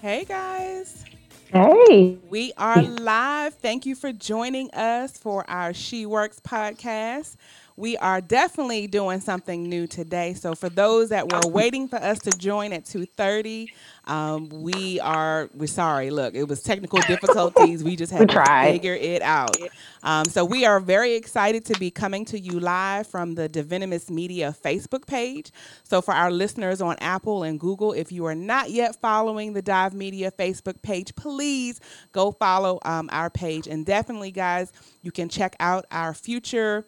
Hey guys. Hey. We are live. Thank you for joining us for our She Works podcast. We are definitely doing something new today. So for those that were waiting for us to join at 2:30, we're sorry. Look, it was technical difficulties. We just had to figure it out. So we are very excited to be coming to you live from the DeVenimus Media Facebook page. So for our listeners on Apple and Google, if you are not yet following the Dive Media Facebook page, please go follow our page. And definitely, guys, you can check out our future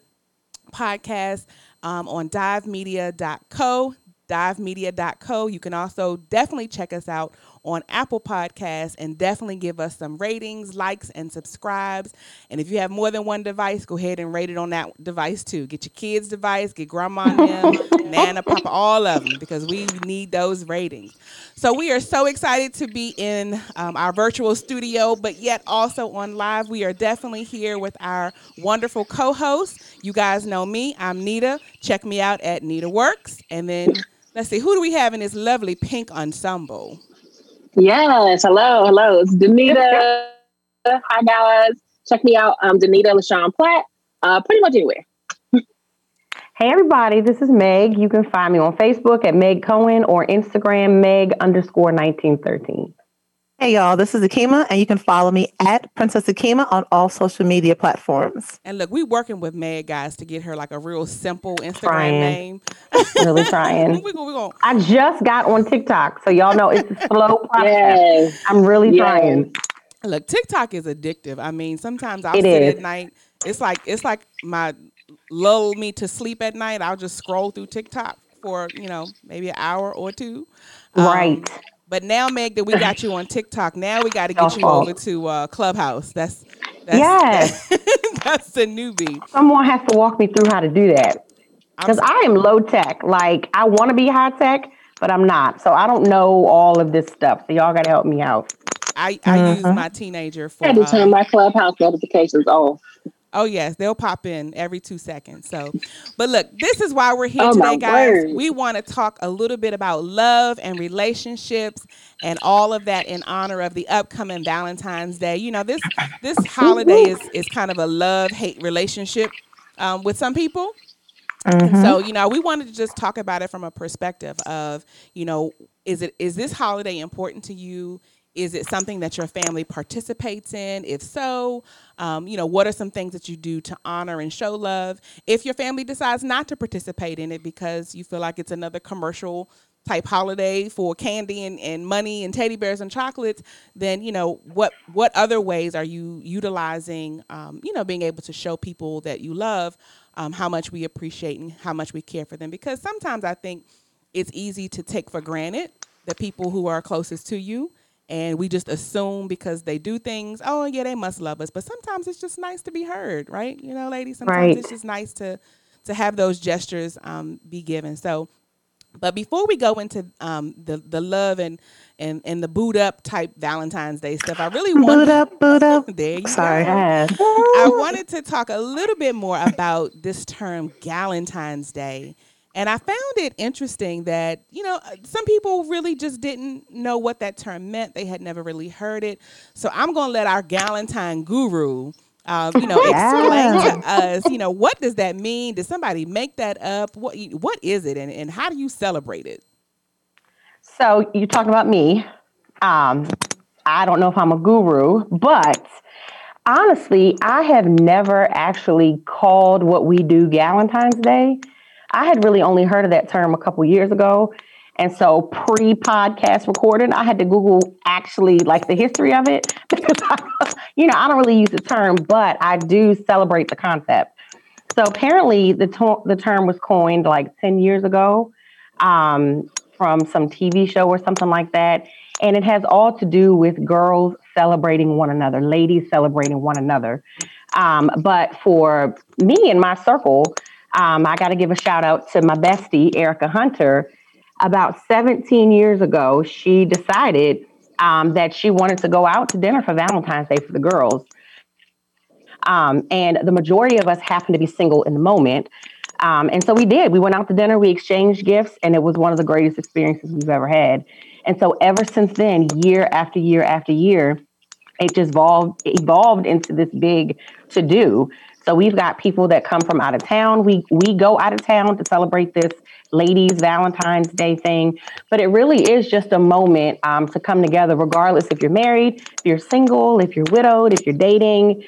podcast on divemedia.co. divemedia.co. You can also definitely check us out on Apple Podcasts and definitely give us some ratings, likes, and subscribes. And if you have more than one device, go ahead and rate it on that device too. Get your kids' device, get grandma and them, Nana, Papa, all of them, because we need those ratings. So we are so excited to be in our virtual studio, but yet also on live. We are definitely here with our wonderful co-host. You guys know me. I'm Nita. Check me out at Nita Works. And then let's see, who do we have in this lovely pink ensemble? Yes, hello, it's Danita. Hi, guys. Check me out. I'm Danita LaShawn Platt, pretty much anywhere. Hey, everybody, this is Meg. You can find me on Facebook at Meg Cohen or Instagram, Meg_1913. Hey, y'all, this is Akima, and you can follow me at Princess Akima on all social media platforms. And look, we're working with Meg, guys, to get her like a real simple Instagram name. Really trying. I just got on TikTok, so y'all know it's a slow process. Yes. I'm really trying. Look, TikTok is addictive. I mean, sometimes I'll sit at night. It's like my lull me to sleep at night. I'll just scroll through TikTok for, maybe an hour or two. Right. But now, Meg, that we got you on TikTok, now we got to get you over to Clubhouse. That's the newbie. Someone has to walk me through how to do that, because I am low tech. Like, I want to be high tech, but I'm not. So I don't know all of this stuff. So y'all got to help me out. I use my teenager for. I had to turn my Clubhouse notifications off. Oh, yes. They'll pop in every 2 seconds. So, but look, this is why we're here today, guys. We want to talk a little bit about love and relationships and all of that in honor of the upcoming Valentine's Day. You know, this holiday is kind of a love-hate relationship with some people. Mm-hmm. So, we wanted to just talk about it from a perspective of, is this holiday important to you? Is it something that your family participates in? If so, what are some things that you do to honor and show love? If your family decides not to participate in it because you feel like it's another commercial type holiday for candy and money and teddy bears and chocolates, then, what other ways are you utilizing, being able to show people that you love how much we appreciate and how much we care for them? Because sometimes I think it's easy to take for granted the people who are closest to you. And we just assume because they do things, oh, yeah, they must love us. But sometimes it's just nice to be heard, right? Ladies, sometimes it's just nice to have those gestures be given. So, but before we go into the love and the boot up type Valentine's Day stuff, I really wanted boot up. There you go. I wanted to talk a little bit more about this term Galentine's Day. And I found it interesting that, some people really just didn't know what that term meant. They had never really heard it. So I'm going to let our Galentine guru, explain to us, what does that mean? Did somebody make that up? What is it? And how do you celebrate it? So you're talking about me. I don't know if I'm a guru, but honestly, I have never actually called what we do Galentine's Day. I had really only heard of that term a couple years ago. And so pre-podcast recording, I had to Google actually like the history of it, because I don't really use the term, but I do celebrate the concept. So apparently the term was coined like 10 years ago from some TV show or something like that. And it has all to do with girls celebrating one another, ladies celebrating one another. But for me and my circle, I got to give a shout out to my bestie, Erica Hunter. About 17 years ago, she decided that she wanted to go out to dinner for Valentine's Day for the girls. And the majority of us happened to be single in the moment. And so we did. We went out to dinner, we exchanged gifts, and it was one of the greatest experiences we've ever had. And so ever since then, year after year after year, it just evolved into this big to-do. So we've got people that come from out of town. We go out of town to celebrate this Ladies Valentine's Day thing. But it really is just a moment to come together, regardless if you're married, if you're single, if you're widowed, if you're dating,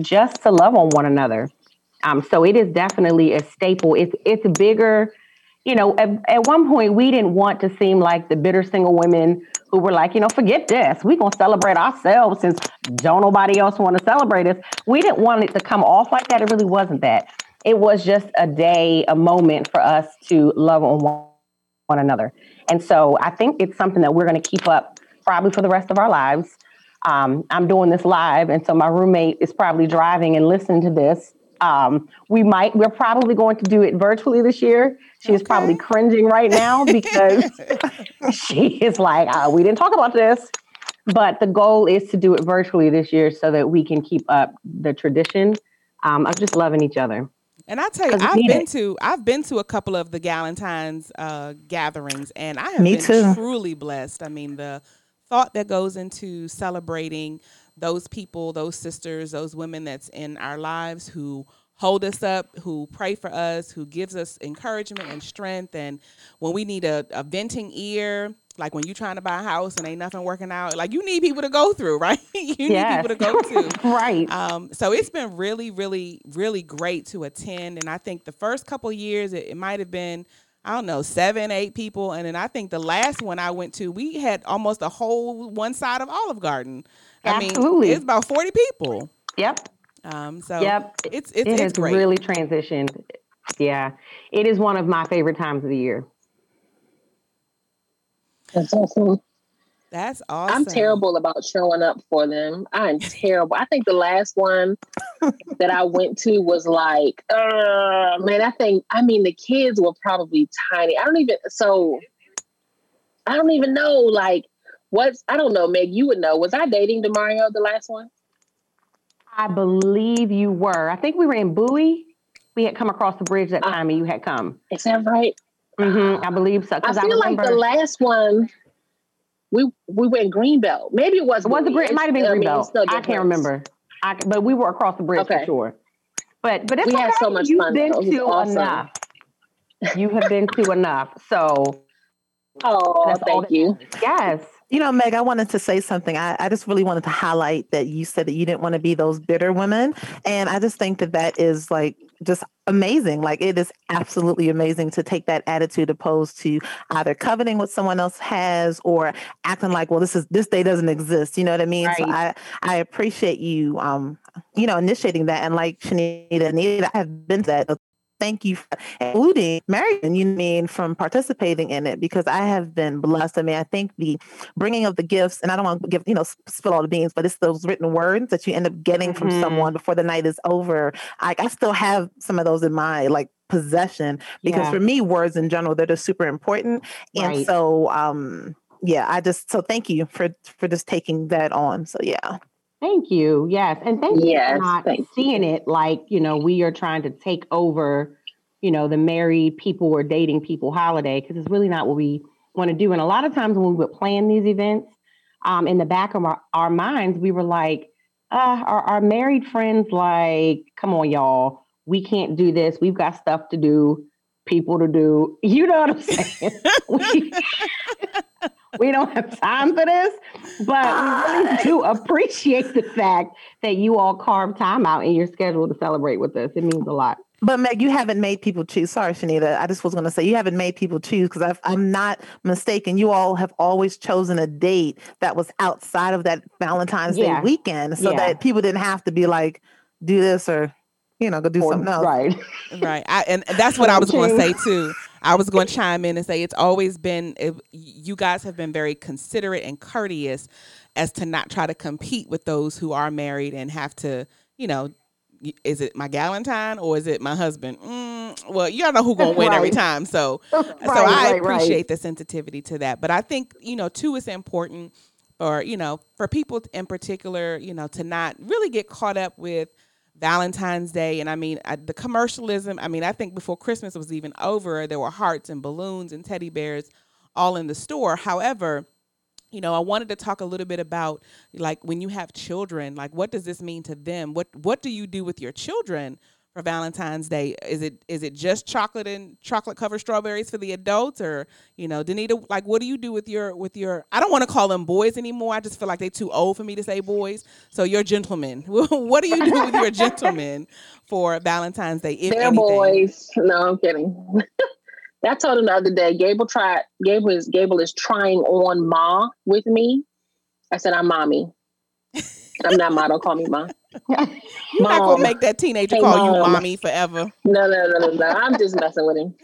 just to love on one another. So it is definitely a staple. It's bigger. You know, at one point, we didn't want to seem like the bitter single women who were like, you know, forget this. We're going to celebrate ourselves since don't nobody else want to celebrate us. We didn't want it to come off like that. It really wasn't that. It was just a day, a moment for us to love on one another. And so I think it's something that we're going to keep up probably for the rest of our lives. I'm doing this live, and so my roommate is probably driving and listening to this. We're probably going to do it virtually this year. She is probably cringing right now because she is like, we didn't talk about this, but the goal is to do it virtually this year so that we can keep up the tradition of just loving each other. And I tell you, I've been to a couple of the Galentine's gatherings, and I have been truly blessed. I mean, the thought that goes into celebrating those people, those sisters, those women that's in our lives who hold us up, who pray for us, who gives us encouragement and strength. And when we need a venting ear, like when you're trying to buy a house and ain't nothing working out, like you need people to go through, right? Need people to go to. Right. So it's been really, really, really great to attend. And I think the first couple of years, it might have been, I don't know, 7, 8 people. And then I think the last one I went to, we had almost a whole one side of Olive Garden. I mean, it's about 40 people. Yep. It's great. Really transitioned. Yeah. It is one of my favorite times of the year. That's awesome. I'm terrible about showing up for them. I'm terrible. I think the last one that I went to was like, the kids were probably tiny. I don't even know. Like, I don't know, Meg, you would know. Was I dating DeMario, the last one? I believe you were. I think we were in Bowie. We had come across the bridge that time and you had come. Is that right? Mm-hmm. I believe so. I feel like the last one, we went Greenbelt. Maybe it was the bridge. It might have been Greenbelt. I can't remember. But we were across the bridge for sure. But it's had so much fun. You have been to enough. So. Oh, thank you. Yes. You know, Meg, I wanted to say something. I just really wanted to highlight that you said that you didn't want to be those bitter women. And I just think that is like just amazing. Like it is absolutely amazing to take that attitude opposed to either coveting what someone else has or acting like, well, this day doesn't exist. You know what I mean? Right. So I appreciate you, initiating that. And like Shanita and Nita, I have been to that. Thank you for including Marion, from participating in it, because I have been blessed. I mean, I think the bringing of the gifts, and I don't want to spill all the beans, but it's those written words that you end up getting from someone before the night is over. I still have some of those in my possession, because for me, words in general, they're just super important. And so, so thank you for just taking that on. So, yeah. Thank you. Yes. And thank you for not seeing it like, we are trying to take over, the married people or dating people holiday, because it's really not what we want to do. And a lot of times when we would plan these events, in the back of our minds, we were like, our married friends, like, come on, y'all, we can't do this. We've got stuff to do, people to do. You know what I'm saying? We don't have time for this, but we really do appreciate the fact that you all carve time out in your schedule to celebrate with us. It means a lot. But Meg, you haven't made people choose. Sorry, Shanita. I just was going to say you haven't made people choose, because I'm not mistaken. You all have always chosen a date that was outside of that Valentine's Day weekend so that people didn't have to be like, do this or, go do something else. Right. Right. And that's what I was going to say, too. I was going to chime in and say it's always been, you guys have been very considerate and courteous as to not try to compete with those who are married and have to, is it my Galentine or is it my husband? Well, you don't know who's going to win every time. So I appreciate the sensitivity to that. But I think, too, it's important for people in particular, to not really get caught up with Valentine's Day. And the commercialism, I think before Christmas was even over, there were hearts and balloons and teddy bears all in the store. However, you know, I wanted to talk a little bit about, like, when you have children, like, what does this mean to them? What do you do with your children for Valentine's Day? Is it just chocolate and chocolate covered strawberries for the adults, or, you know, Danita, like, what do you do with your I don't want to call them boys anymore. I just feel like they're too old for me to say boys. So your gentlemen, what do you do with your gentlemen for Valentine's Day? If they're anything? Boys. No, I'm kidding. I told him the other day, Gable is trying on ma with me. I said, I'm mommy. I'm not ma, don't call me ma. You're not going to make that teenager call you mommy forever. No. I'm just messing with him.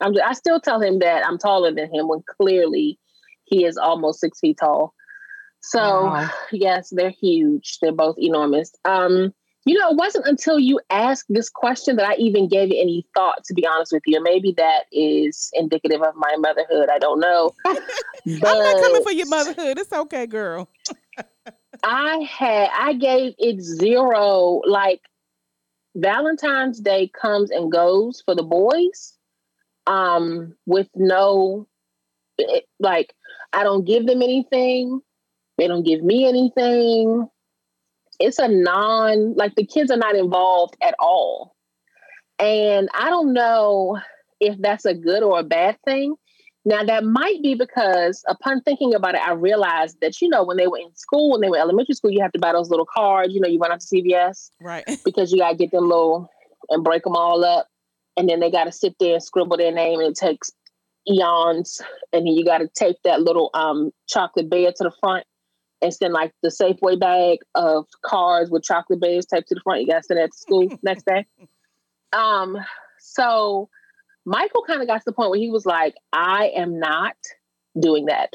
I still tell him that I'm taller than him when clearly he is almost 6 feet tall. So, Yes, they're huge. They're both enormous. You know, it wasn't until you asked this question that I even gave it any thought, to be honest with you. Maybe that is indicative of my motherhood. I don't know. But I'm not coming for your motherhood. It's okay, girl. I gave it zero. Like, Valentine's Day comes and goes for the boys, with I don't give them anything. They don't give me anything. It's a the kids are not involved at all. And I don't know if that's a good or a bad thing. Now, that might be because upon thinking about it, I realized that, you know, when they were in school, when they were elementary school, you have to buy those little cards. You know, you run out to CVS. Right. Because you got to get them little and break them all up. And then they got to sit there and scribble their name. And it takes eons. And then you got to take that little chocolate bear to the front. And send like the Safeway bag of cards with chocolate bears taped to the front. You got to send that to school next day. So Michael kind of got to the point where he was like, I am not doing that.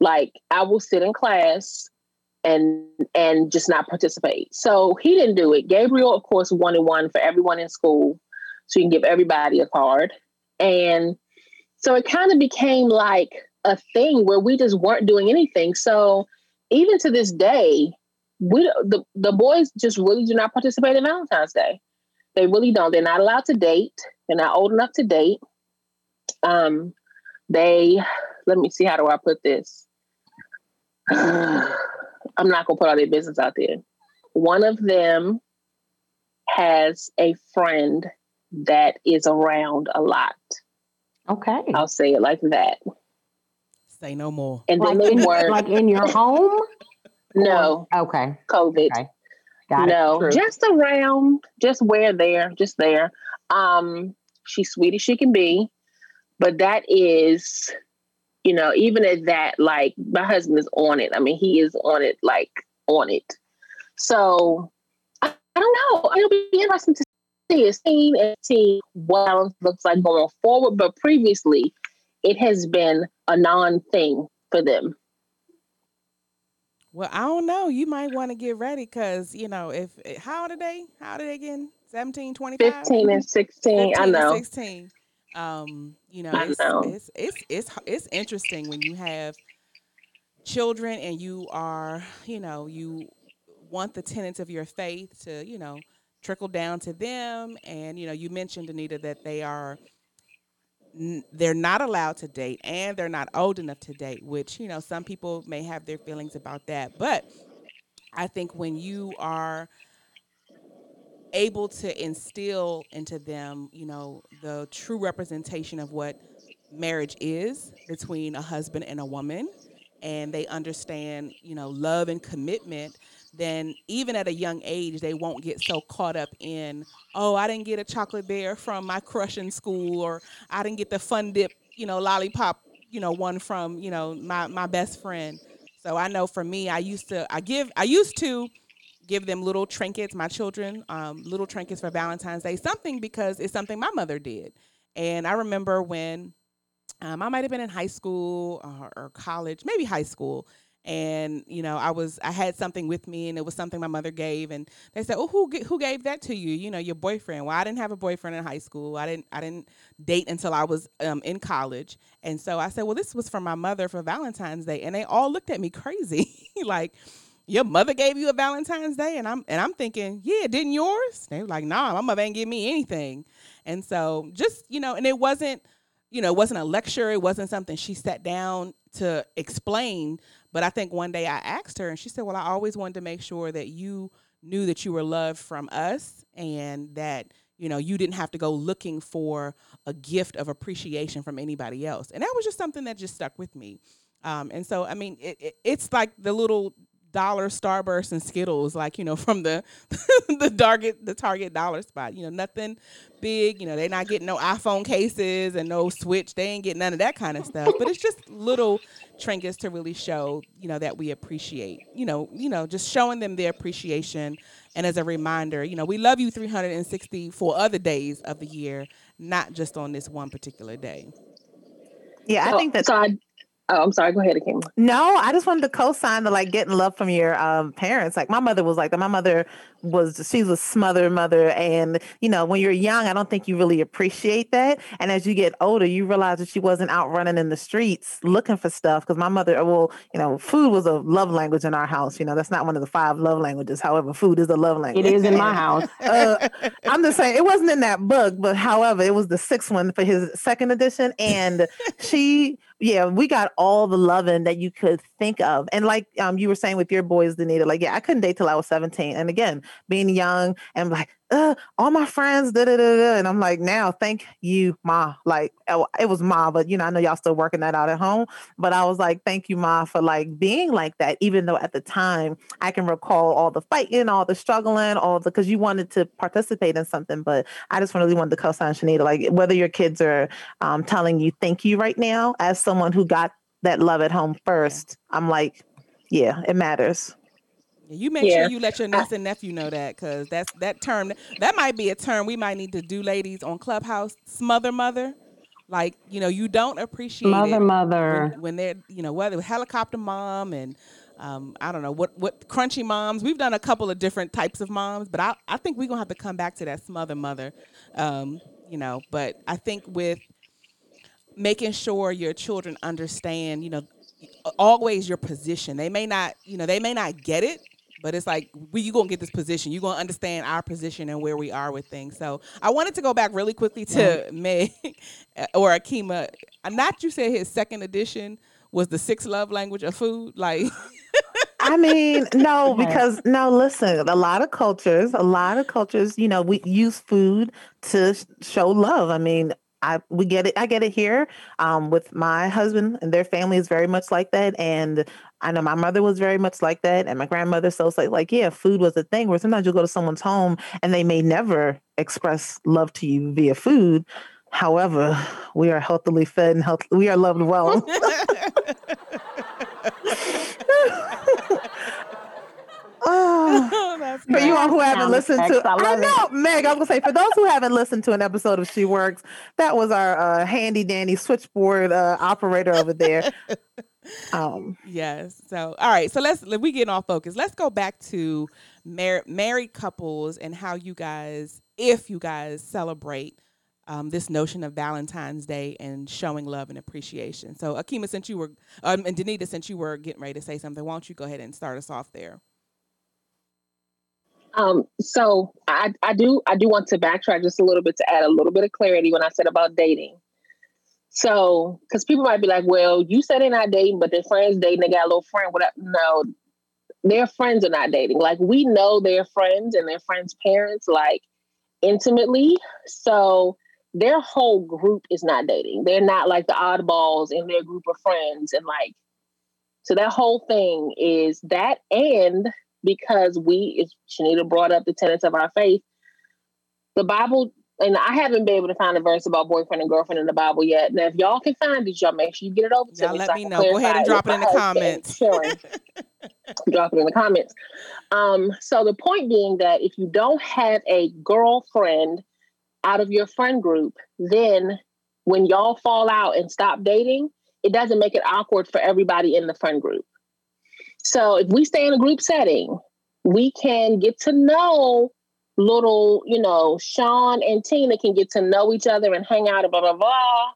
Like, I will sit in class and just not participate. So he didn't do it. Gabriel, of course, 1 and 1 for everyone in school. So you can give everybody a card. And so it kind of became like a thing where we just weren't doing anything. So even to this day, the boys just really do not participate in Valentine's Day. They really don't. They're not allowed to date. They're not old enough to date. Let me see, how do I put this? I'm not going to put all their business out there. One of them has a friend that is around a lot. Okay. I'll say it like that. Say no more. And then like, like in your home? No. Okay. COVID. Okay. Got no. It. Just around. Just where there. Just there. She's sweet as she can be. But that is, you know, even at that, like, my husband is on it. I mean, he is on it, like, on it. So, I don't know. It'll be interesting to see what it looks like going forward. But previously, it has been a non-thing for them. Well, I don't know. You might want to get ready because, you know, if how old are they? How old are they again? 17, 25? 15 and 16. 15 I know. And 16. You know, it's interesting when you have children and you are, you know, you want the tenets of your faith to, you know, trickle down to them. And, you know, you mentioned, Danita, that they're not allowed to date and they're not old enough to date, which, you know, some people may have their feelings about that. But I think when you are able to instill into them, you know, the true representation of what marriage is between a husband and a woman, and they understand, you know, love and commitment, then even at a young age, they won't get so caught up in, oh, I didn't get a chocolate bear from my crush in school, or I didn't get the fun dip, you know, lollipop, you know, one from, you know, my best friend. So I know for me, I used to give them little trinkets, my children, little trinkets for Valentine's Day, something, because it's something my mother did. And I remember when I might have been in high school or college, maybe high school. And, you know, I had something with me, and it was something my mother gave. And they said, oh, who gave that to you? You know, your boyfriend. Well, I didn't have a boyfriend in high school. I didn't date until I was in college. And so I said, well, this was from my mother for Valentine's Day. And they all looked at me crazy. Like, your mother gave you a Valentine's Day? And I'm thinking, yeah, didn't yours? They were like, nah, my mother ain't give me anything. And so just, you know, and it wasn't, you know, it wasn't a lecture. It wasn't something she sat down to explain. But I think one day I asked her and she said, well, I always wanted to make sure that you knew that you were loved from us and that, you know, you didn't have to go looking for a gift of appreciation from anybody else. And that was just something that just stuck with me. And so, I mean, it's like the little dollar Starburst and Skittles, like, you know, from the Target dollar spot, you know, nothing big, you know, they're not getting no iPhone cases and no Switch. They ain't getting none of that kind of stuff, but it's just little trinkets to really show, you know, that we appreciate, you know, just showing them their appreciation. And as a reminder, you know, we love you 364 other days of the year, not just on this one particular day. Yeah. I think that's Oh, I'm sorry. Go ahead, Akima. No, I just wanted to co-sign the like getting love from your parents. Like my mother was like that. My mother was, she's a smothered mother. And, you know, when you're young, I don't think you really appreciate that. And as you get older, you realize that she wasn't out running in the streets looking for stuff. Because my mother, well, you know, food was a love language in our house. You know, that's not one of the 5 love languages. However, food is a love language. It is in my house. I'm just saying it wasn't in that book, but however, it was the 6th one for his 2nd edition. And she... Yeah, we got all the loving that you could think of. And like you were saying with your boys, Danita, like, yeah, I couldn't date till I was 17. And again, being young and like, all my friends, da-da-da-da. And I'm like, now, thank you, Ma. Like, it was Ma, but, you know, I know y'all still working that out at home. But I was like, thank you, Ma, for, like, being like that, even though at the time I can recall all the fighting, all the struggling, because you wanted to participate in something. But I just really wanted to co-sign Shanita, like, whether your kids are telling you thank you right now, as someone who got that love at home first, I'm like, yeah, it matters. You make sure you let your niece and nephew know that, because that's that term. That might be a term we might need to do, ladies, on Clubhouse. Smother mother, like, you know, you don't appreciate mother when they're, you know, whether helicopter mom and I don't know what crunchy moms. We've done a couple of different types of moms, but I think we're gonna have to come back to that smother mother, you know. But I think with making sure your children understand, you know, always your position. They may not, you know, they may not get it. But it's like, you're going to get this position. You're going to understand our position and where we are with things. So I wanted to go back really quickly to Meg or Akima. Not you said his 2nd edition was the 6th love language of food. Like, I mean, no, because listen, a lot of cultures, you know, we use food to show love. I mean, we get it. I get it here with my husband, and their family is very much like that. And I know my mother was very much like that, and my grandmother. So it's like, yeah, food was a thing where sometimes you'll go to someone's home and they may never express love to you via food. However, we are healthily fed and we are loved well. For you all who haven't listened to, I know, Meg, I was gonna say, for those who haven't listened to an episode of She Works, that was our handy dandy switchboard operator over there. Yes. So, all right. So we get off focus. Let's go back to married couples and how you guys, if you guys celebrate this notion of Valentine's Day and showing love and appreciation. So, Akima, since you were, and Danita, since you were getting ready to say something, why don't you go ahead and start us off there? So I do want to backtrack just a little bit to add a little bit of clarity when I said about dating. So, because people might be like, well, you said they're not dating, but their friends dating, they got a little friend. What? No, their friends are not dating. Like, we know their friends and their friends' parents, like, intimately. So their whole group is not dating. They're not like the oddballs in their group of friends. And like, so that whole thing is that, and because we, Shanita brought up the tenets of our faith, the Bible, and I haven't been able to find a verse about boyfriend and girlfriend in the Bible yet. Now, if y'all can find it, y'all make sure you get it over to me. Let me know. Go ahead and drop it in the comments. Sure. Drop it in the comments. So the point being that if you don't have a girlfriend out of your friend group, then when y'all fall out and stop dating, it doesn't make it awkward for everybody in the friend group. So if we stay in a group setting, we can get to know little, you know, Sean and Tina can get to know each other and hang out and blah, blah, blah.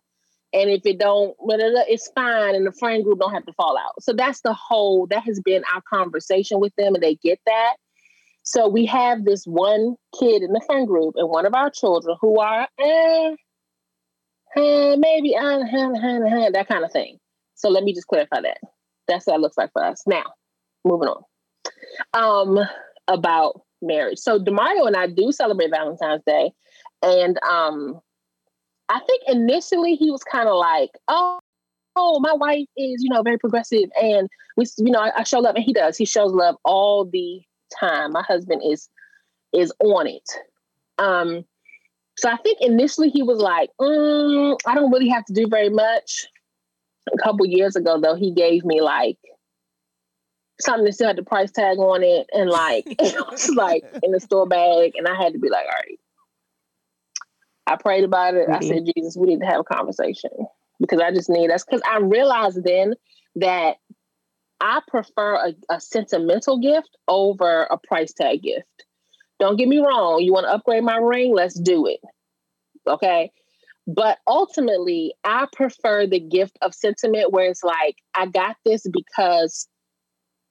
And if it don't, it's fine. And the friend group don't have to fall out. So that's that has been our conversation with them, and they get that. So we have this one kid in the friend group and one of our children who are maybe that kind of thing. So let me just clarify that. That's what it looks like for us. Now, moving on. About marriage. So DeMario and I do celebrate Valentine's Day. And I think initially he was kind of like, oh, my wife is, very progressive. And, I show love. And he does. He shows love all the time. My husband is on it. So I think initially he was like, I don't really have to do very much. A couple years ago, though, he gave me like something that still had the price tag on it, and like it was like in the store bag, and I had to be like, all right. I prayed about it. Mm-hmm. I said, Jesus, we need to have a conversation because because I realized then that I prefer a sentimental gift over a price tag gift. Don't get me wrong. You want to upgrade my ring? Let's do it. Okay. But ultimately, I prefer the gift of sentiment where it's like, I got this because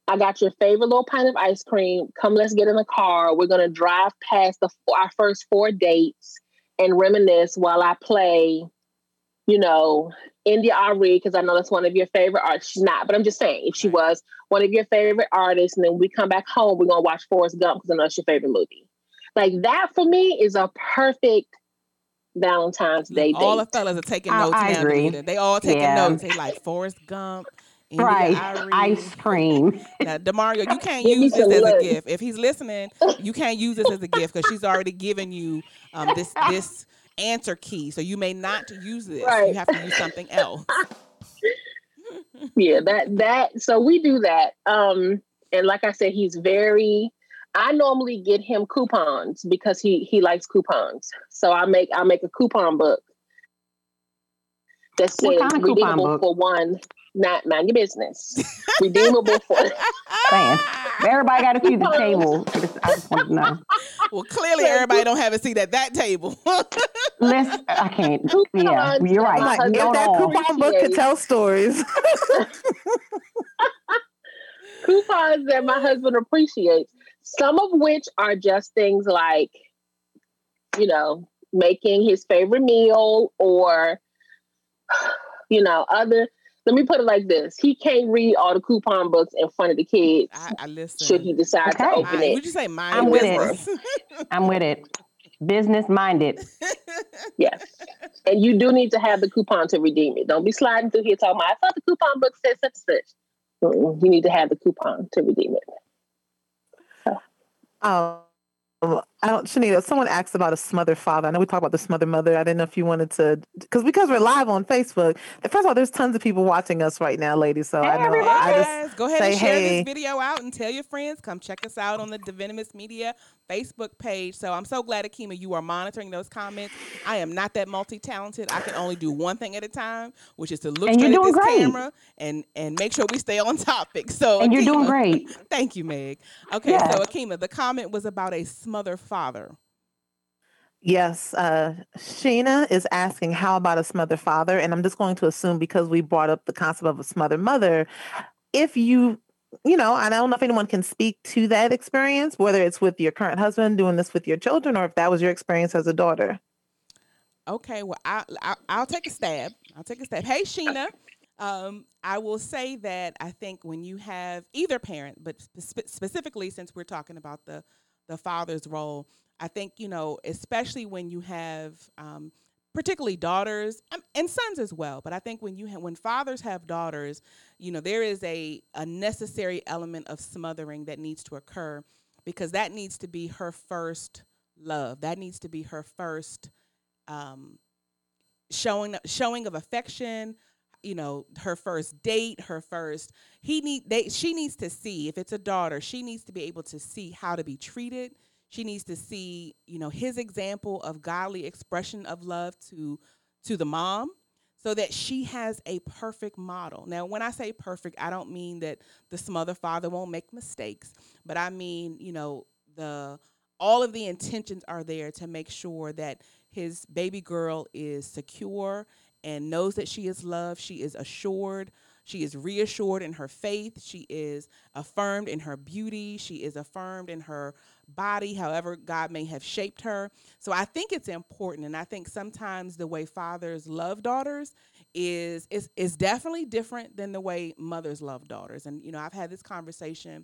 I got your favorite little pint of ice cream. Come, let's get in the car. We're going to drive past our first 4 dates and reminisce while I play, India Arie, because I know that's one of your favorite artists. She's not, but I'm just saying, if she was one of your favorite artists, and then we come back home, we're going to watch Forrest Gump because I know it's your favorite movie. Like, that for me is a perfect Valentine's Day. All the fellas are taking notes. I agree. They all taking notes. They like Forrest Gump, India Arie. Ice cream. Now, DeMario, you can't use this as a gift. If he's listening, you can't use this as a gift because she's already given you this answer key. So you may not use this. Right. You have to use something else. Yeah, that. So we do that. And like I said, he's very. I normally get him coupons because he likes coupons. So I make a coupon book that says redeemable for $1.99. Your business. Redeemable for. Man, everybody got to see the table. I just want to know. Well, clearly everybody don't have a seat at that table. Listen, I can't. Coupons, yeah, you're right. If that coupon book could tell stories. Coupons that my husband appreciates. Some of which are just things like, making his favorite meal or, other. Let me put it like this. He can't read all the coupon books in front of the kids. I listen. Should he decide to open it. Would you say mind I'm business? With it. I'm with it. Business minded. Yes. And you do need to have the coupon to redeem it. Don't be sliding through here talking about, I thought the coupon book said such and such. You need to have the coupon to redeem it. Shanita, someone asked about a smothered father. I know we talked about the smothered mother. I didn't know if you wanted to, because we're live on Facebook. First of all, there's tons of people watching us right now, ladies. So I know. Everybody. I just go ahead and share this video out and tell your friends. Come check us out on the DeVenimus Media Facebook page. So I'm so glad, Akima, you are monitoring those comments. I am not that multi-talented. I can only do one thing at a time, which is to look straight at this camera and make sure we stay on topic. So and Akima, you're doing great. Thank you, Meg. Okay, So Akima, the comment was about a smothered father. Yes, Sheena is asking, how about a smothered father? And I'm just going to assume because we brought up the concept of a smothered mother, if you I don't know if anyone can speak to that experience, whether it's with your current husband doing this with your children, or if that was your experience as a daughter. Okay, well, I'll take a stab. Hey, Sheena, I will say that I think when you have either parent, but specifically since we're talking about the father's role, I think, especially when you have particularly daughters and sons as well. But I think when when fathers have daughters, there is a necessary element of smothering that needs to occur because that needs to be her first love. That needs to be her first showing of affection, her first date, she needs to see, if it's a daughter, she needs to be able to see how to be treated. She needs to see, his example of godly expression of love to the mom so that she has a perfect model. Now, when I say perfect, I don't mean that the smothered father won't make mistakes, but I mean, all of the intentions are there to make sure that his baby girl is secure and knows that she is loved, she is assured, She is reassured in her faith. She is affirmed in her beauty. She is affirmed in her body, however God may have shaped her. So I think it's important. And I think sometimes the way fathers love daughters is definitely different than the way mothers love daughters. And, you know, I've had this conversation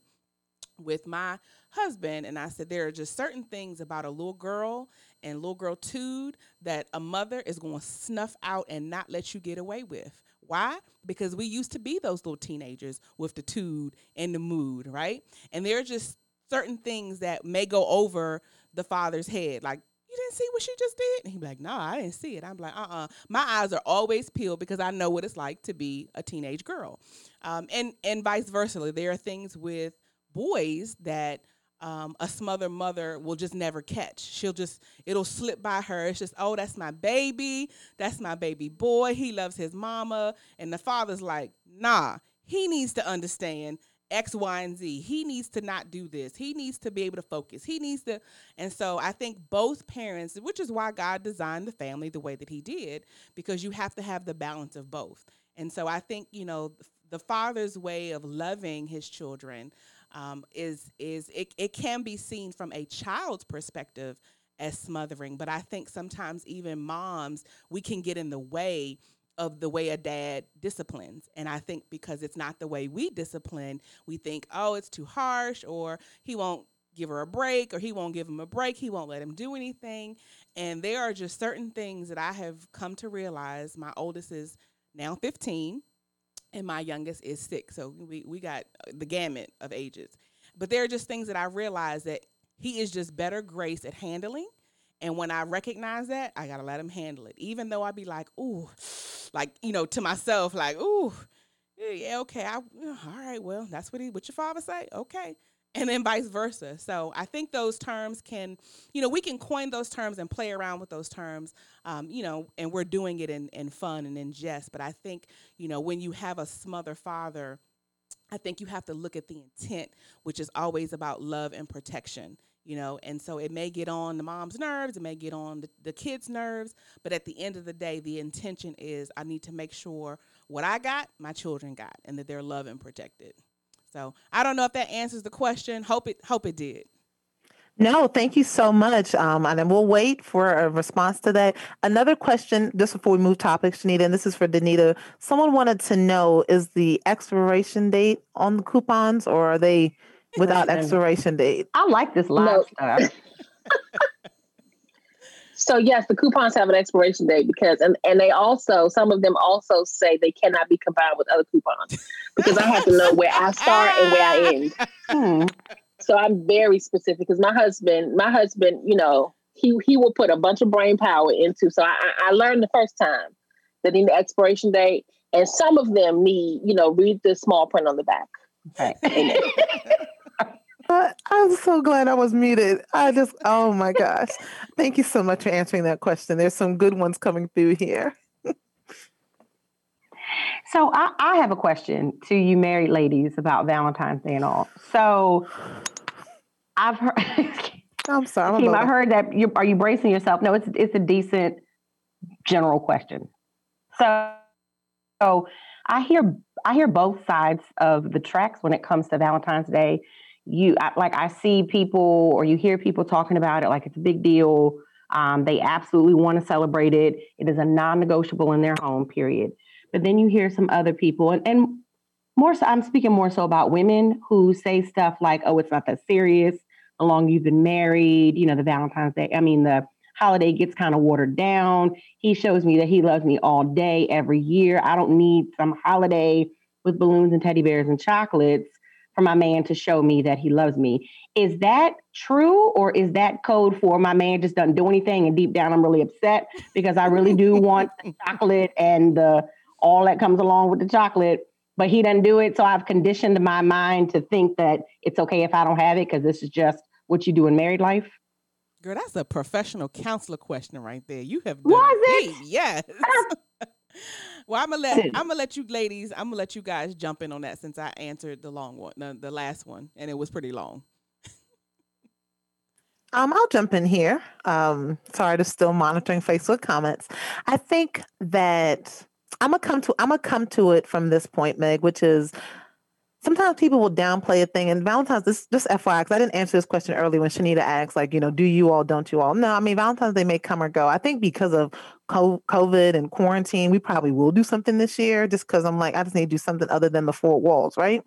with my husband, and I said there are just certain things about a little girl and little girl tude that a mother is going to snuff out and not let you get away with. Why? Because we used to be those little teenagers with the tude and the mood, right? And there are just certain things that may go over the father's head, like, you didn't see what she just did? And he'd be like, no, I didn't see it. I'm like, my eyes are always peeled because I know what it's like to be a teenage girl. And vice versa. There are things with boys that a smother mother will just never catch. It'll slip by her. It's just, oh, that's my baby. That's my baby boy. He loves his mama. And the father's like, nah, he needs to understand X, Y, and Z. He needs to not do this. He needs to be able to focus. He needs to. And so I think both parents, which is why God designed the family the way that he did, because you have to have the balance of both. And so I think, you know, the father's way of loving his children it can be seen from a child's perspective as smothering. But I think sometimes even moms, we can get in the way of the way a dad disciplines. And I think because it's not the way we discipline, we think, oh, it's too harsh, or he won't give her a break, or he won't give him a break. He won't let him do anything. And there are just certain things that I have come to realize. My oldest is now 15. And my youngest is 6, so we got the gamut of ages. But there are just things that I realized that he is just better grace at handling. And when I recognize that, I got to let him handle it. Even though I be like, ooh, like, you know, to myself, like, ooh, yeah, okay, all right, well, that's what your father say? Okay. And then vice versa. So I think those terms can, you know, we can coin those terms and play around with those terms, you know, and we're doing it in fun and in jest. But I think, you know, when you have a smother father, I think you have to look at the intent, which is always about love and protection, you know. And so it may get on the mom's nerves, it may get on the kid's nerves, but at the end of the day, the intention is I need to make sure what I got, my children got, and that they're loved and protected. So I don't know if that answers the question. Hope it did. No, thank you so much. And we'll wait for a response to that. Another question, just before we move topics, Shanita, and this is for Danita. Someone wanted to know, is the expiration date on the coupons, or are they without expiration date? I like this live stuff. So, yes, the coupons have an expiration date because, and they also, some of them also say they cannot be combined with other coupons because I have to know where I start and where I end. So I'm very specific because my husband, you know, he will put a bunch of brain power into. So I learned the first time that in the expiration date, and some of them need, you know, read the small print on the back. Okay. I'm so glad I was muted. Oh my gosh. Thank you so much for answering that question. There's some good ones coming through here. So I have a question to you married ladies about Valentine's Day and all. So I've heard, I'm sorry. Akeem, I heard that are you bracing yourself? No, it's a decent general question. So I hear both sides of the tracks when it comes to Valentine's Day. I see people, or you hear people talking about it like it's a big deal. They absolutely want to celebrate it. It is a non-negotiable in their home, period. But then you hear some other people, and more so, I'm speaking more so about women who say stuff like, oh, it's not that serious. How long you've been married, you know, the holiday gets kind of watered down. He shows me that he loves me all day, every year. I don't need some holiday with balloons and teddy bears and chocolates for my man to show me that he loves me. Is that true, or is that code for my man just doesn't do anything and deep down I'm really upset because I really do want the chocolate and all that comes along with the chocolate, but he doesn't do it. So I've conditioned my mind to think that it's okay if I don't have it because this is just what you do in married life. Girl, that's a professional counselor question right there. You have done it. Yes. Well, I'm gonna let you guys jump in on that since I answered the last one, and it was pretty long. I'll jump in here. Sorry to still monitoring Facebook comments. I think that I'm gonna come to it from this point, Meg, which is sometimes people will downplay a thing. And Valentine's, this just FYI, because I didn't answer this question earlier when Shanita asked, like, you know, do you all, don't you all? No, I mean, Valentine's Day may come or go. I think because of COVID and quarantine, we probably will do something this year, just because I'm like, I just need to do something other than the four walls, right?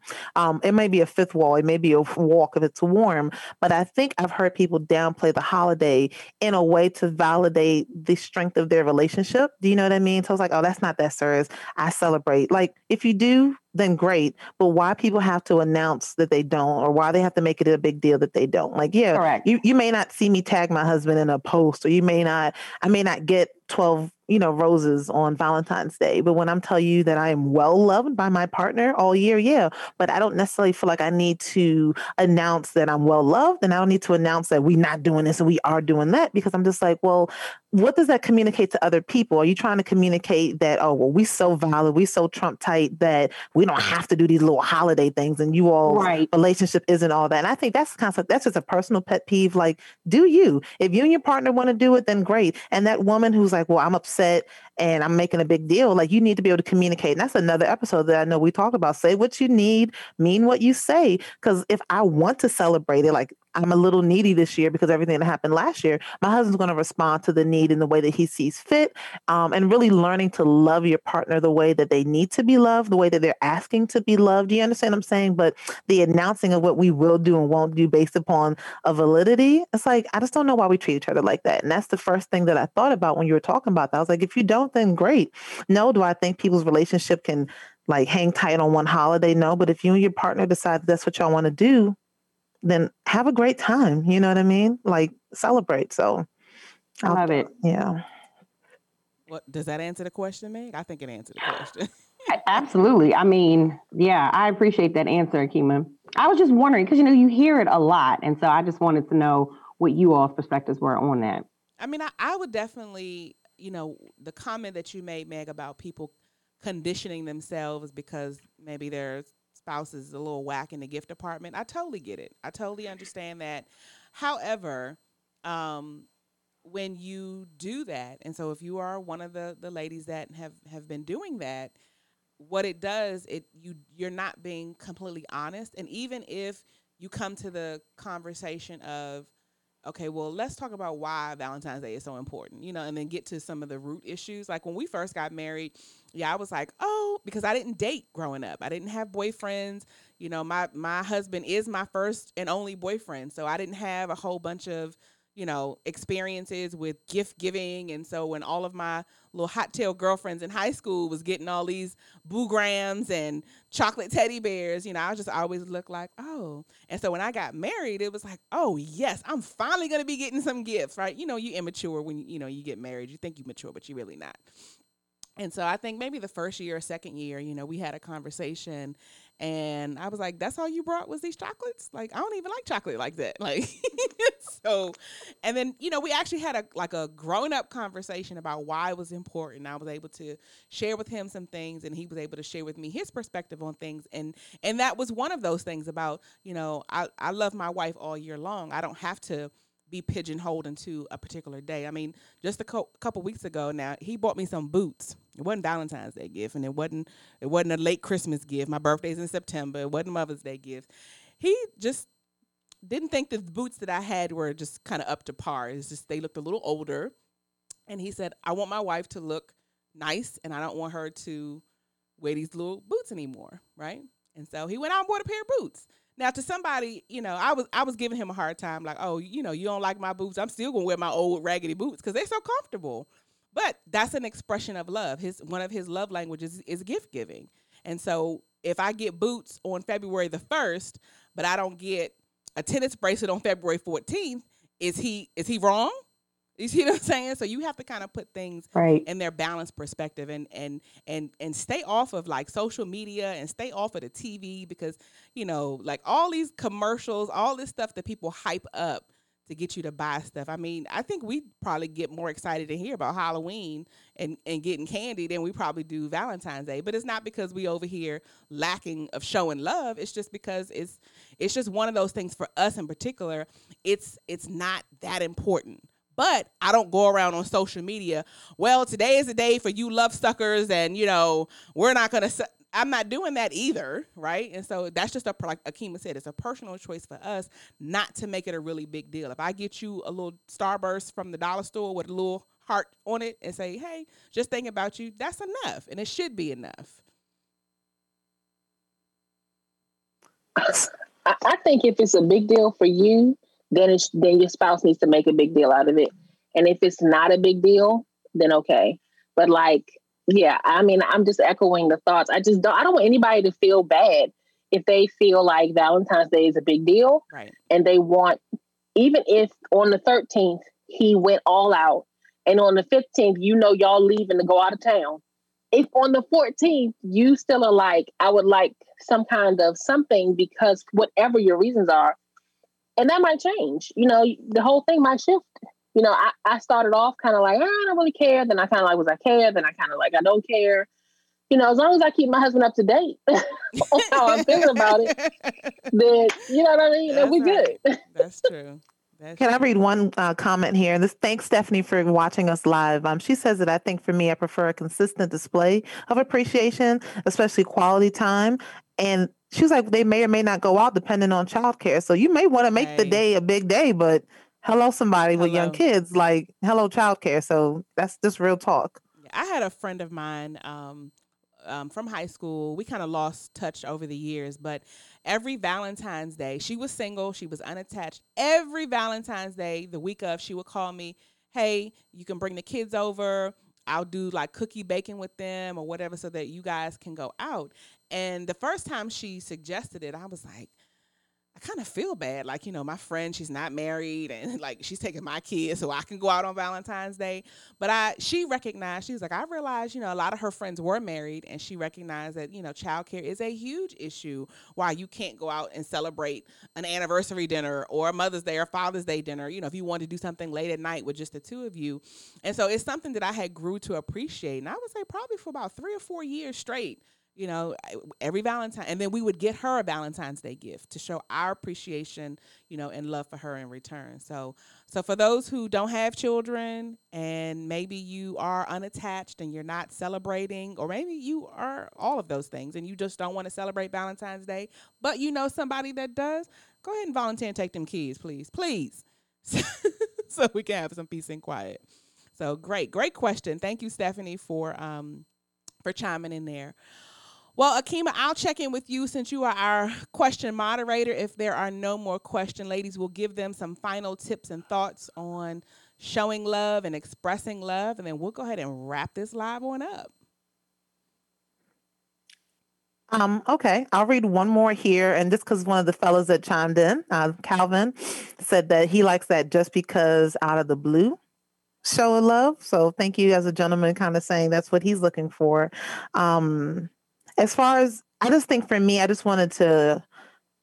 It may be a fifth wall. It may be a walk if it's warm. But I think I've heard people downplay the holiday in a way to validate the strength of their relationship. Do you know what I mean? So I was like, oh, that's not that serious. I celebrate. Like, if you do, then great. But why people have to announce that they don't, or why they have to make it a big deal that they don't. Like, yeah, correct. You may not see me tag my husband in a post, or I may not get 12, roses on Valentine's Day. But when I'm telling you that I am well loved by my partner all year, yeah. But I don't necessarily feel like I need to announce that I'm well loved, and I don't need to announce that we're not doing this and we are doing that, because I'm just like, well, what does that communicate to other people? Are you trying to communicate that, oh, well, we so valid, we so Trump tight that we don't have to do these little holiday things, and you all right. Relationship isn't all that. And I think that's the concept. That's just a personal pet peeve. Like, do you? If you and your partner want to do it, then great. And that woman who's like, well, I'm upset and I'm making a big deal. Like, you need to be able to communicate. And that's another episode that I know we talk about. Say what you need, mean what you say. Because if I want to celebrate it, like, I'm a little needy this year because everything that happened last year, my husband's going to respond to the need in the way that he sees fit, and really learning to love your partner the way that they need to be loved, the way that they're asking to be loved. Do you understand what I'm saying? But the announcing of what we will do and won't do based upon a validity, it's like, I just don't know why we treat each other like that. And that's the first thing that I thought about when you were talking about that. I was like, if you don't, then great. No, do I think people's relationship can like hang tight on one holiday? No, but if you and your partner decide that's what y'all want to do, then have a great time. You know what I mean? Like, celebrate. So I love it. Yeah. What, does that answer the question, Meg? I think it answered the question. Absolutely. I mean, yeah, I appreciate that answer, Akima. I was just wondering, because, you hear it a lot. And so I just wanted to know what you all's perspectives were on that. I mean, I would definitely, the comment that you made, Meg, about people conditioning themselves because maybe there's spouse is a little whack in the gift department. I totally get it. I totally understand that. However, when you do that, and so if you are one of the ladies that have been doing that, what it does, you're not being completely honest. And even if you come to the conversation of, okay, well, let's talk about why Valentine's Day is so important, and then get to some of the root issues. Like, when we first got married, yeah, I was like, oh, because I didn't date growing up. I didn't have boyfriends. My husband is my first and only boyfriend. So I didn't have a whole bunch of, experiences with gift giving. And so when all of my little hot tail girlfriends in high school was getting all these boo grams and chocolate teddy bears, I just always looked like, oh. And so when I got married, it was like, oh, yes, I'm finally going to be getting some gifts, right? You immature when, you get married. You think you mature, but you really not. And so I think maybe the first year or second year, we had a conversation, and I was like, that's all you brought was these chocolates? Like, I don't even like chocolate like that. Like, so, and then, we actually had a grown-up conversation about why it was important. I was able to share with him some things, and he was able to share with me his perspective on things. And that was one of those things about, I love my wife all year long. I don't have to be pigeonholed into a particular day. I mean, just a couple weeks ago now, he bought me some boots. It wasn't Valentine's Day gift, and it wasn't a late Christmas gift. My birthday's in September. It wasn't Mother's Day gift. He just didn't think the boots that I had were just kind of up to par. It's just they looked a little older. And he said, I want my wife to look nice, and I don't want her to wear these little boots anymore, right? And so he went out and bought a pair of boots. Now, to somebody, I was giving him a hard time, like, oh, you don't like my boots. I'm still going to wear my old raggedy boots because they're so comfortable. But that's an expression of love. One of his love languages is gift giving. And so if I get boots on February the 1st, but I don't get a tennis bracelet on February 14th, is he wrong? You see what I'm saying? So you have to kind of put things right in their balanced perspective and stay off of like social media and stay off of the TV because, like all these commercials, all this stuff that people hype up to get you to buy stuff. I mean, I think we probably get more excited to hear about Halloween and getting candy than we probably do Valentine's Day. But it's not because we over here lacking of showing love. It's just because it's just one of those things for us in particular. It's not that important. but I don't go around on social media. Well, today is the day for you love suckers, and, you know, we're not going to... I'm not doing that either, right? And so that's just, like Akima said, it's a personal choice for us not to make it a really big deal. If I get you a little Starburst from the dollar store with a little heart on it and say, hey, just think about you, that's enough, and it should be enough. I think if it's a big deal for you, then your spouse needs to make a big deal out of it. And if it's not a big deal, then okay. But like, yeah, I mean, I'm just echoing the thoughts. I don't want anybody to feel bad if they feel like Valentine's Day is a big deal. Right. And they want, even if on the 13th, he went all out, and on the 15th, you know, y'all leaving to go out of town. If on the 14th, you still are like, I would like some kind of something, because whatever your reasons are, and that might change, you know, the whole thing might shift. You know, I started off kind of like, I don't really care. Then I kind of like, was I care? Then I kind of like, I don't care. You know, as long as I keep my husband up to date on how I'm feeling about it, then, you know what I mean? Then we're right. Good. That's true. Can I read one comment here? Thanks, Stephanie, for watching us live. She says that, I think for me, I prefer a consistent display of appreciation, especially quality time. And she was like, they may or may not go out depending on childcare. So you may want to make the day a big day, but... Hello, somebody with young kids, like, hello, childcare. So that's just real talk. I had a friend of mine from high school. We kind of lost touch over the years, but every Valentine's Day, she was single. She was unattached. Every Valentine's Day, the week of, she would call me, hey, you can bring the kids over. I'll do like cookie baking with them or whatever so that you guys can go out. And the first time she suggested it, I was like, I kind of feel bad. Like, you know, my friend, she's not married, and like she's taking my kids so I can go out on Valentine's Day. But she recognized, she was like, I realized, you know, a lot of her friends were married, and she recognized that, you know, childcare is a huge issue why you can't go out and celebrate an anniversary dinner or a Mother's Day or Father's Day dinner, you know, if you want to do something late at night with just the two of you. And so it's something that I had grew to appreciate. And I would say probably for about 3 or 4 years straight, you know, every Valentine. And then we would get her a Valentine's Day gift to show our appreciation, you know, and love for her in return. So for those who don't have children, and maybe you are unattached and you're not celebrating, or maybe you are all of those things and you just don't want to celebrate Valentine's Day, but you know somebody that does, go ahead and volunteer and take them kids, please, please. So we can have some peace and quiet. So great question. Thank you, Stephanie, for chiming in there. Well, Akima, I'll check in with you since you are our question moderator. If there are no more question, ladies, we'll give them some final tips and thoughts on showing love and expressing love, and then we'll go ahead and wrap this live on up. Okay, I'll read one more here. And just because one of the fellas that chimed in, Calvin, said that he likes that just because out of the blue show of love. So thank you as a gentleman kind of saying that's what he's looking for. As far as, I just think for me, I just wanted to,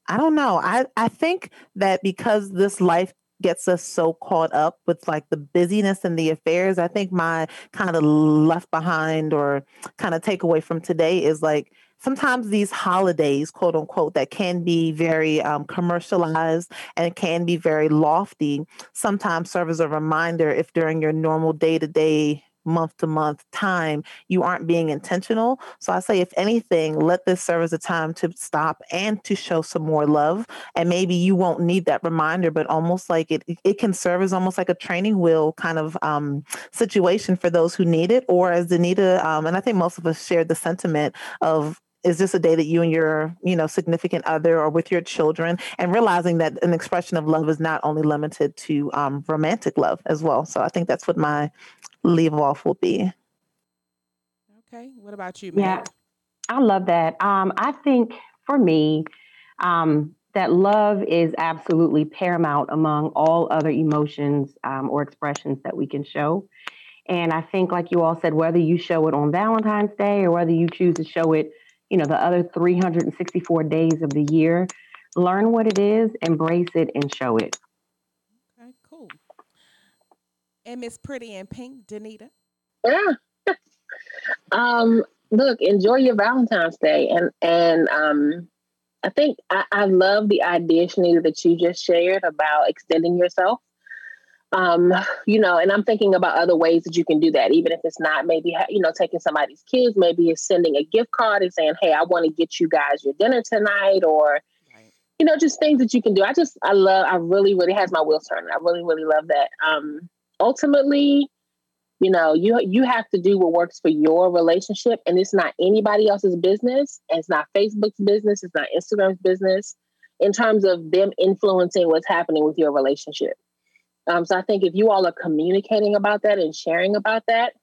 I don't know. I think that because this life gets us so caught up with like the busyness and the affairs, I think my kind of left behind or kind of takeaway from today is like, sometimes these holidays, quote unquote, that can be very commercialized and can be very lofty, sometimes serve as a reminder if during your normal day-to-day month-to-month time, you aren't being intentional. So I say, if anything, let this serve as a time to stop and to show some more love. And maybe you won't need that reminder, but almost like it can serve as almost like a training wheel kind of situation for those who need it. Or as Danita, and I think most of us shared the sentiment of, is this a day that you and your, you know, significant other or with your children, and realizing that an expression of love is not only limited to romantic love as well. So I think that's what my leave off will be. Okay. What about you, Meg? Yeah, I love that. I think for me, that love is absolutely paramount among all other emotions or expressions that we can show. And I think, like you all said, whether you show it on Valentine's Day or whether you choose to show it, you know, the other 364 days of the year, learn what it is, embrace it, and show it. Okay, cool. And Miss Pretty and Pink, Danita. Yeah. Look, enjoy your Valentine's Day. And I think I love the idea, Shanita, that you just shared about extending yourself. you know, and I'm thinking about other ways that you can do that, even if it's not maybe, you know, taking somebody's kids, maybe it's sending a gift card and saying, hey, I want to get you guys your dinner tonight, or, you know, just things that you can do. I really has my wheels turning. I really, really love that. Ultimately, you know, you have to do what works for your relationship, and it's not anybody else's business. And it's not Facebook's business. It's not Instagram's business in terms of them influencing what's happening with your relationship. So I think if you all are communicating about that and sharing about that,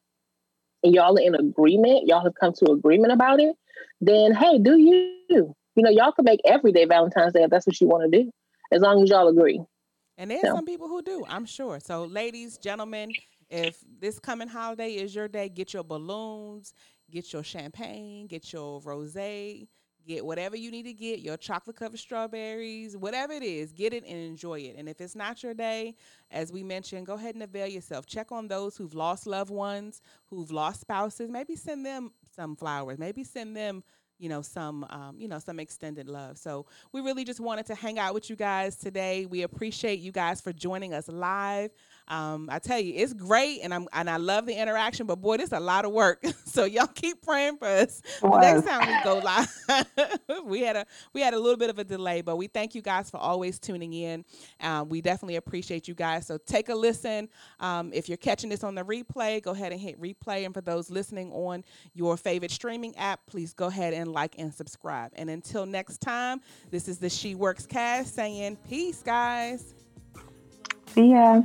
and y'all are in agreement, y'all have come to agreement about it, then, hey, do you? You know, y'all can make every day Valentine's Day if that's what you want to do, as long as y'all agree. And there's some people who do, I'm sure. So, ladies, gentlemen, if this coming holiday is your day, get your balloons, get your champagne, get your rosé, get whatever you need to get, your chocolate-covered strawberries, whatever it is, get it and enjoy it. And if it's not your day, as we mentioned, go ahead and avail yourself. Check on those who've lost loved ones, who've lost spouses. Maybe send them some flowers. Maybe send them, you know, some extended love. So we really just wanted to hang out with you guys today. We appreciate you guys for joining us live. I tell you, it's great, and I love the interaction, but boy, it's a lot of work. So y'all keep praying for us. The next time we go live, we had a little bit of a delay, but we thank you guys for always tuning in. We definitely appreciate you guys. So take a listen. If you're catching this on the replay, go ahead and hit replay. And for those listening on your favorite streaming app, please go ahead and like and subscribe. And until next time, this is the She Works Cast saying peace, guys. See ya.